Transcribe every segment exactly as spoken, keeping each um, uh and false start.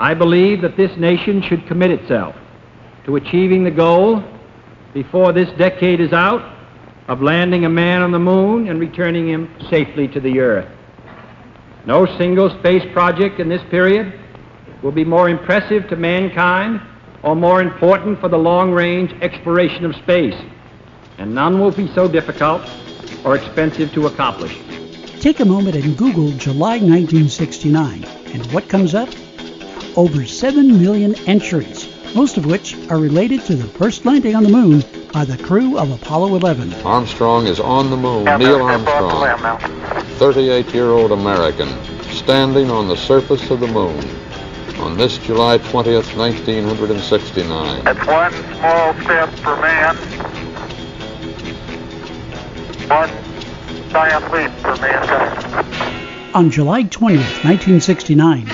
I believe that this nation should commit itself to achieving the goal before this decade is out of landing a man on the moon and returning him safely to the earth. No single space project in this period will be more impressive to mankind or more important for the long-range exploration of space, and none will be so difficult or expensive to accomplish. Take a moment and Google July nineteen sixty-nine, and what comes up? Over seven million entries, most of which are related to the first landing on the moon by the crew of Apollo eleven. Armstrong is on the moon. Neil Armstrong, thirty-eight-year-old American, standing on the surface of the moon on this July twentieth, nineteen sixty-nine. That's one small step for man, one giant leap for mankind. On July twentieth, nineteen sixty-nine,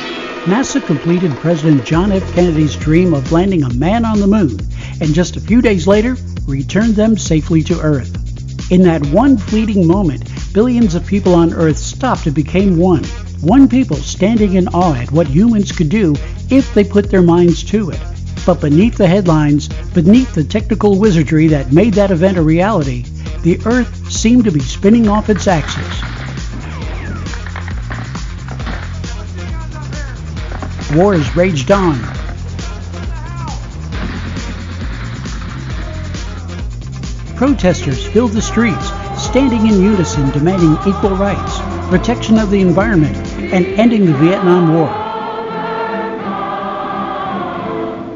NASA completed President John F. Kennedy's dream of landing a man on the moon, and just a few days later, returned them safely to Earth. In that one fleeting moment, billions of people on Earth stopped and became one. One people standing in awe at what humans could do if they put their minds to it. But beneath the headlines, beneath the technical wizardry that made that event a reality, the Earth seemed to be spinning off its axis. Wars raged on. Protesters filled the streets, standing in unison demanding equal rights, protection of the environment, and ending the Vietnam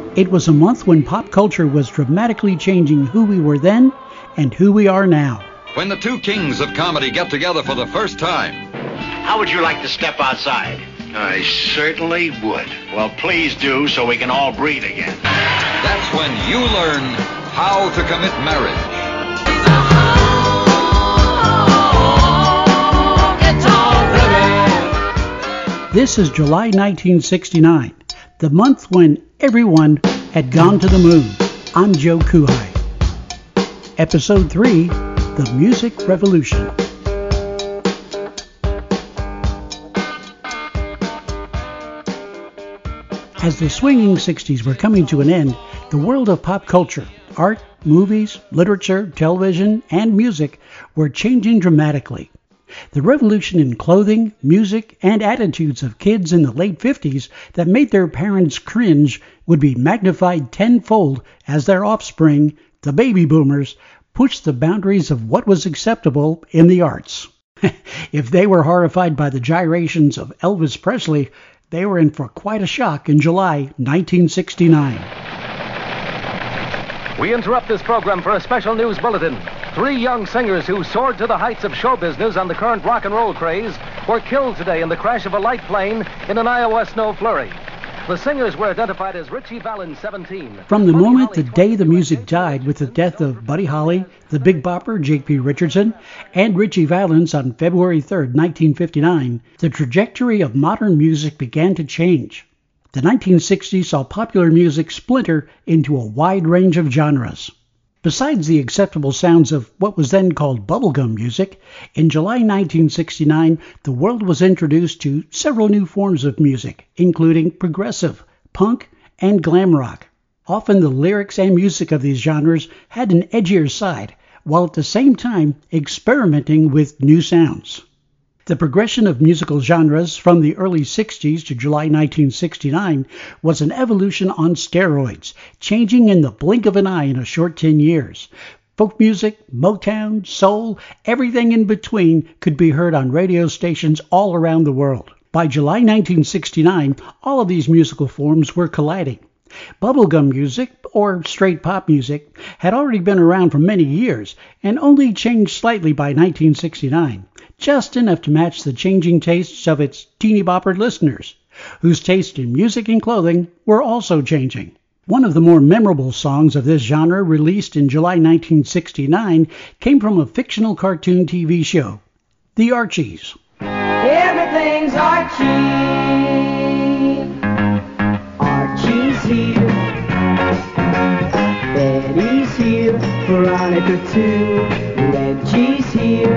War. It was a month when pop culture was dramatically changing who we were then and who we are now. When the two kings of comedy get together for the first time. How would you like to step outside? I certainly would. Well, please do, so we can all breathe again. That's when you learn how to commit marriage. Oh, it's all really. This is July nineteen sixty-nine, the month when everyone had gone to the moon. I'm Joe Kuhai. Episode three, The Music Revolution. As the swinging sixties were coming to an end, the world of pop culture, art, movies, literature, television, and music were changing dramatically. The revolution in clothing, music, and attitudes of kids in the late fifties that made their parents cringe would be magnified tenfold as their offspring, the baby boomers, pushed the boundaries of what was acceptable in the arts. If they were horrified by the gyrations of Elvis Presley, they were in for quite a shock in July nineteen sixty-nine. We interrupt this program for a special news bulletin. Three young singers who soared to the heights of show business on the current rock and roll craze were killed today in the crash of a light plane in an Iowa snow flurry. The singers were identified as Richie Valens, seventeen. From the moment the day the music died with the death of Buddy Holly, the Big Bopper, Jake P. Richardson, and Richie Valens on February third, nineteen fifty-nine, the trajectory of modern music began to change. The nineteen sixties saw popular music splinter into a wide range of genres. Besides the acceptable sounds of what was then called bubblegum music, in July nineteen sixty-nine, the world was introduced to several new forms of music, including progressive, punk, and glam rock. Often the lyrics and music of these genres had an edgier side, while at the same time experimenting with new sounds. The progression of musical genres from the early sixties to July nineteen sixty-nine was an evolution on steroids, changing in the blink of an eye in a short ten years. Folk music, Motown, soul, everything in between could be heard on radio stations all around the world. By July nineteen sixty-nine, all of these musical forms were colliding. Bubblegum music, or straight pop music, had already been around for many years and only changed slightly by nineteen sixty-nine, just enough to match the changing tastes of its teeny-bopper listeners, whose taste in music and clothing were also changing. One of the more memorable songs of this genre released in July nineteen sixty-nine came from a fictional cartoon T V show, The Archies. Everything's Archie. Archie's here. Betty's here. Veronica too. Reggie's here.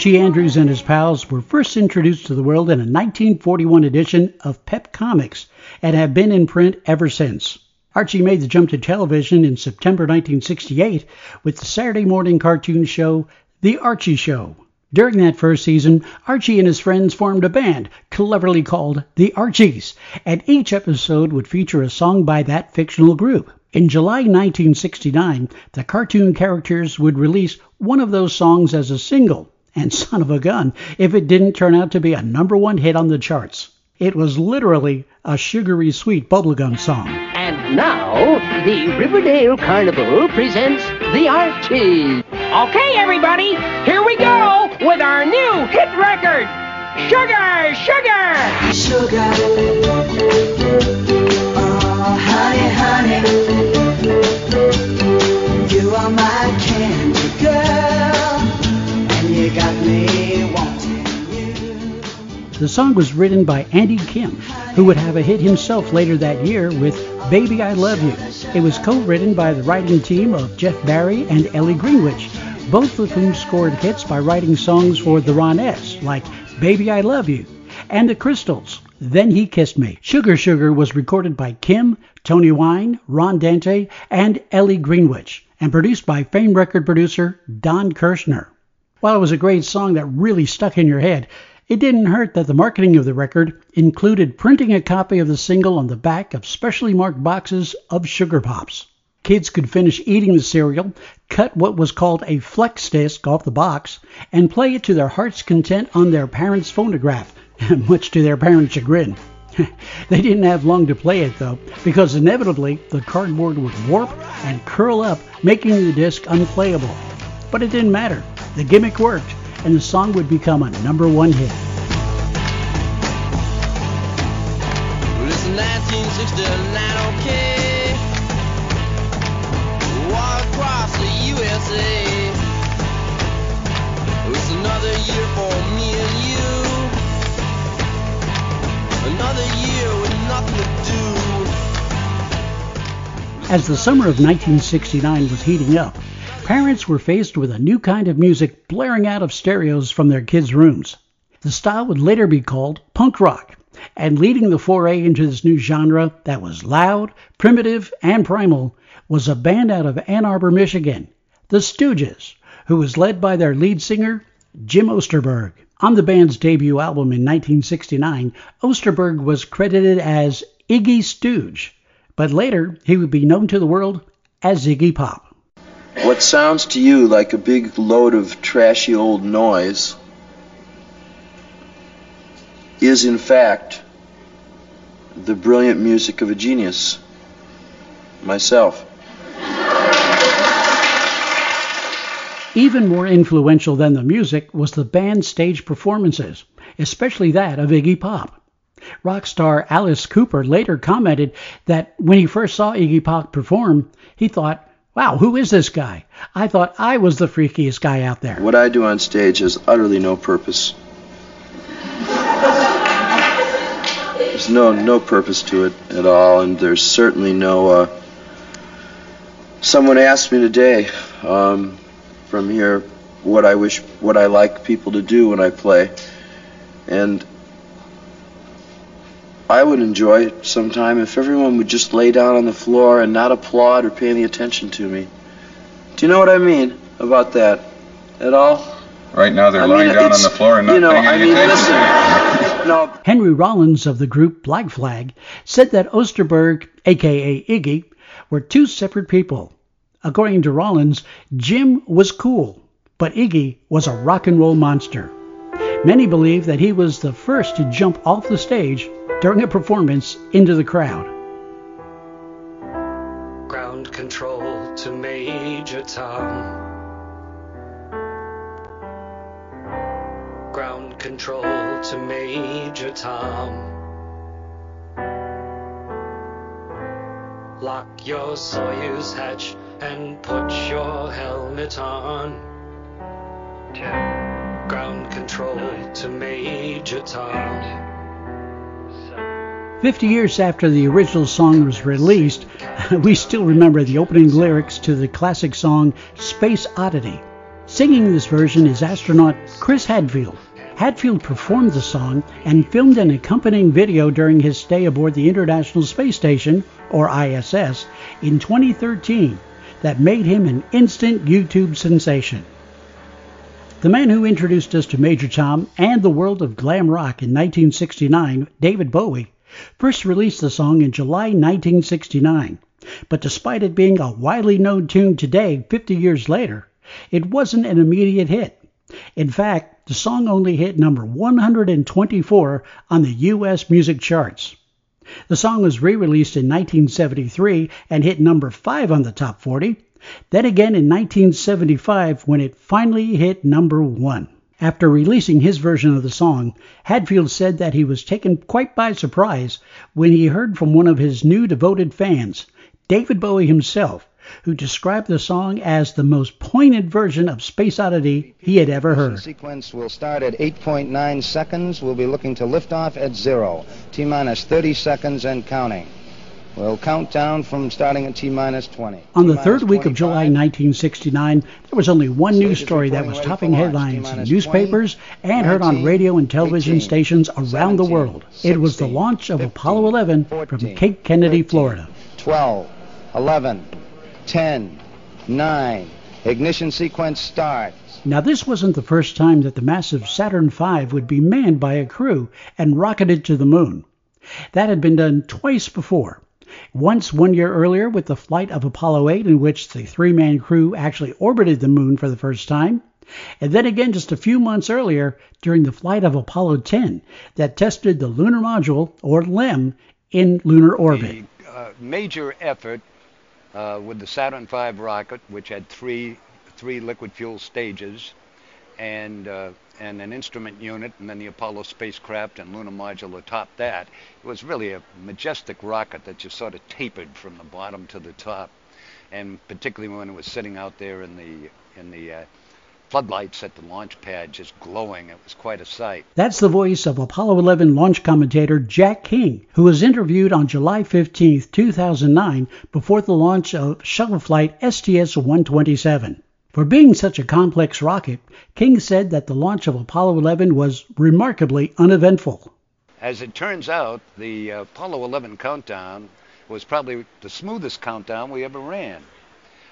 Archie Andrews and his pals were first introduced to the world in a nineteen forty-one edition of Pep Comics and have been in print ever since. Archie made the jump to television in September nineteen sixty-eight with the Saturday morning cartoon show, The Archie Show. During that first season, Archie and his friends formed a band, cleverly called The Archies, and each episode would feature a song by that fictional group. In July nineteen sixty-nine, the cartoon characters would release one of those songs as a single, and son of a gun, if it didn't turn out to be a number one hit on the charts. It was literally a sugary sweet bubblegum song. And now, the Riverdale Carnival presents The Archies. Okay, everybody, here we go with our new hit record, Sugar, Sugar! Sugar, oh honey, honey, you are my candy girl, and you got me wanting you. The song was written by Andy Kim, who would have a hit himself later that year with Baby I Love You. It was co-written by the writing team of Jeff Barry and Ellie Greenwich, both of whom scored hits by writing songs for The Ronettes, like Baby I Love You, and The Crystals, Then He Kissed Me. Sugar Sugar was recorded by Kim, Tony Wine, Ron Dante, and Ellie Greenwich, and produced by famed record producer Don Kirshner. While it was a great song that really stuck in your head, it didn't hurt that the marketing of the record included printing a copy of the single on the back of specially marked boxes of Sugar Pops. Kids could finish eating the cereal, cut what was called a flex disc off the box, and play it to their heart's content on their parents' phonograph, much to their parents' chagrin. They didn't have long to play it, though, because inevitably the cardboard would warp and curl up, making the disc unplayable. But it didn't matter. The gimmick worked, and the song would become a number one hit. Well, it's nineteen sixty-nine, okay? Walk across the U S A. It's another year for me and you. Another year with nothing to do. As the summer of nineteen sixty-nine was heating up, parents were faced with a new kind of music blaring out of stereos from their kids' rooms. The style would later be called punk rock, and leading the foray into this new genre that was loud, primitive, and primal was a band out of Ann Arbor, Michigan, the Stooges, who was led by their lead singer, Jim Osterberg. On the band's debut album in nineteen sixty-nine, Osterberg was credited as Iggy Stooge, but later he would be known to the world as Iggy Pop. What sounds to you like a big load of trashy old noise is, in fact, the brilliant music of a genius, myself. Even more influential than the music was the band's stage performances, especially that of Iggy Pop. Rock star Alice Cooper later commented that when he first saw Iggy Pop perform, he thought, "Wow, who is this guy? I thought I was the freakiest guy out there." What I do on stage has utterly no purpose. There's no no purpose to it at all, and there's certainly no... Uh, someone asked me today um, from here what I wish, what I like people to do when I play, and I would enjoy sometime if everyone would just lay down on the floor and not applaud or pay any attention to me. Do you know what I mean about that at all? Right now they're I lying mean, down on the floor and not you know, paying I any mean, attention listen, no. Henry Rollins of the group Black Flag said that Osterberg, a k a. Iggy, were two separate people. According to Rollins, Jim was cool, but Iggy was a rock and roll monster. Many believe that he was the first to jump off the stage during a performance into the crowd. Ground control to Major Tom. Ground control to Major Tom. Lock your Soyuz hatch and put your helmet on. Ten. Ground control Nine. To Major Tom. Fifty years after the original song was released, we still remember the opening lyrics to the classic song Space Oddity. Singing this version is astronaut Chris Hadfield. Hadfield performed the song and filmed an accompanying video during his stay aboard the International Space Station, or I S S, in twenty thirteen that made him an instant YouTube sensation. The man who introduced us to Major Tom and the world of glam rock in nineteen sixty-nine, David Bowie, first released the song in July nineteen sixty-nine, but despite it being a widely known tune today, fifty years later, it wasn't an immediate hit. In fact, the song only hit number one hundred twenty-four on the U S music charts. The song was re-released in nineteen seventy-three and hit number five on the top forty, then again in nineteen seventy-five when it finally hit number one. After releasing his version of the song, Hadfield said that he was taken quite by surprise when he heard from one of his new devoted fans, David Bowie himself, who described the song as the most pointed version of Space Oddity he had ever heard. The sequence will start at eight point nine seconds. We'll be looking to lift off at zero. T-minus thirty seconds and counting. We'll count down from starting at T-minus twenty. On the third week of July nineteen sixty-nine, there was only one news story that was topping headlines in newspapers and heard on radio and television stations around the world. It was the launch of Apollo eleven from Cape Kennedy, Florida. twelve, eleven, ten, nine, ignition sequence starts. Now this wasn't the first time that the massive Saturn V would be manned by a crew and rocketed to the moon. That had been done twice before. Once one year earlier with the flight of Apollo eight, in which the three-man crew actually orbited the moon for the first time. And then again just a few months earlier during the flight of Apollo ten that tested the lunar module, or LEM, in lunar orbit. A uh, major effort Uh, with the Saturn V rocket, which had three three liquid fuel stages and uh, and an instrument unit, and then the Apollo spacecraft and lunar module atop that. It was really a majestic rocket that just sort of tapered from the bottom to the top, and particularly when it was sitting out there in the in the uh, floodlights at the launch pad, just glowing. It was quite a sight. That's the voice of Apollo eleven launch commentator Jack King, who was interviewed on July fifteenth, two thousand nine, before the launch of shuttle flight S T S one twenty-seven. For being such a complex rocket, King said that the launch of Apollo eleven was remarkably uneventful. As it turns out, the Apollo eleven countdown was probably the smoothest countdown we ever ran.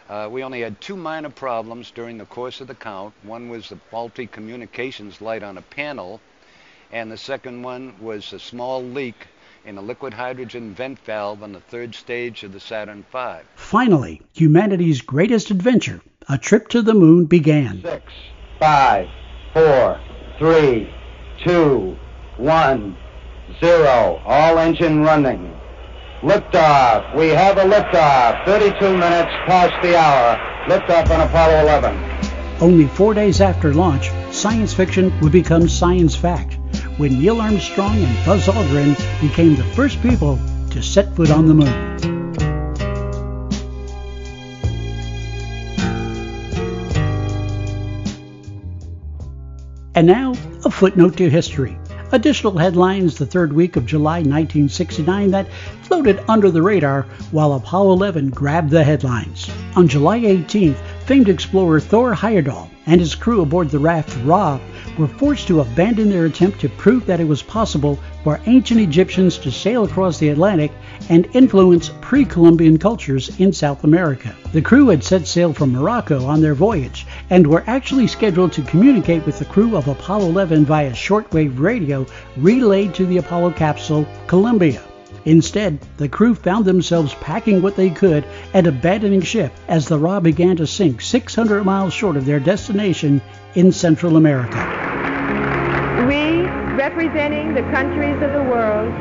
Uh, we only had two minor problems during the course of the count. One was the faulty communications light on a panel, and the second one was a small leak in a liquid hydrogen vent valve on the third stage of the Saturn V. Finally, humanity's greatest adventure, a trip to the moon, began. Six, five, four, three, two, one, zero. All engine running. Liftoff. We have a liftoff. thirty-two minutes past the hour. Liftoff on Apollo eleven. Only four days after launch, science fiction would become science fact when Neil Armstrong and Buzz Aldrin became the first people to set foot on the moon. And now, a footnote to history. Additional headlines the third week of July nineteen sixty-nine that floated under the radar while Apollo eleven grabbed the headlines. On July eighteenth, famed explorer Thor Heyerdahl and his crew aboard the raft Ra were forced to abandon their attempt to prove that it was possible for ancient Egyptians to sail across the Atlantic and influence pre-Columbian cultures in South America. The crew had set sail from Morocco on their voyage and were actually scheduled to communicate with the crew of Apollo eleven via shortwave radio relayed to the Apollo capsule Columbia. Instead, the crew found themselves packing what they could and abandoning ship as the Ra began to sink six hundred miles short of their destination in Central America. We, representing the countries of the world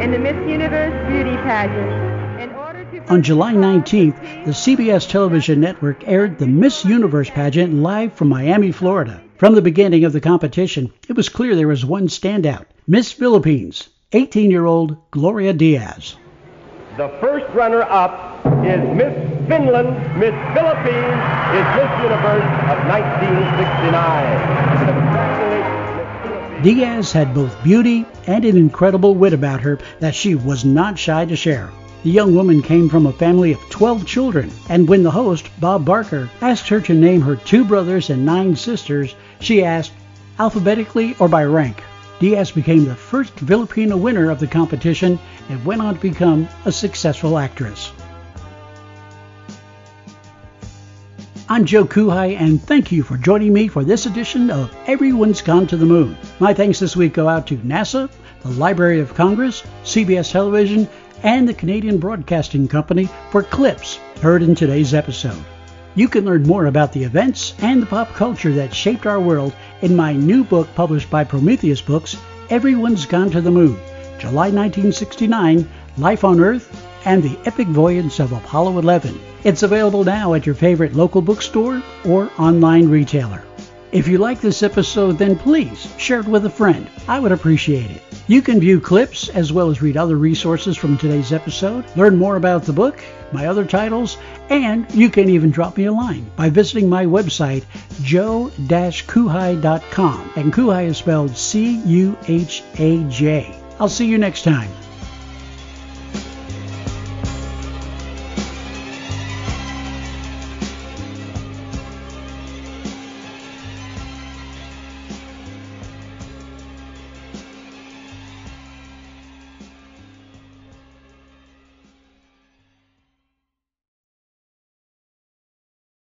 in the Miss Universe beauty pageant, in order to... On July nineteenth, the C B S television network aired the Miss Universe pageant live from Miami, Florida. From the beginning of the competition, it was clear there was one standout, Miss Philippines, eighteen-year-old Gloria Diaz. The first runner-up is Miss Finland. Miss Philippines is Miss Universe of nineteen sixty-nine. Diaz had both beauty and an incredible wit about her that she was not shy to share. The young woman came from a family of twelve children, and when the host, Bob Barker, asked her to name her two brothers and nine sisters, she asked, alphabetically or by rank. Diaz became the first Filipina winner of the competition and went on to become a successful actress. I'm Joe Kuhai, and thank you for joining me for this edition of Everyone's Gone to the Moon. My thanks this week go out to NASA, the Library of Congress, C B S Television, and the Canadian Broadcasting Company for clips heard in today's episode. You can learn more about the events and the pop culture that shaped our world in my new book published by Prometheus Books, Everyone's Gone to the Moon, July nineteen sixty-nine, Life on Earth, and the Epic Voyage of Apollo eleven. It's available now at your favorite local bookstore or online retailer. If you like this episode, then please share it with a friend. I would appreciate it. You can view clips as well as read other resources from today's episode, learn more about the book, my other titles, and you can even drop me a line by visiting my website, joe dash kuhai dot com. And Kuhai is spelled C U H A J. I'll see you next time.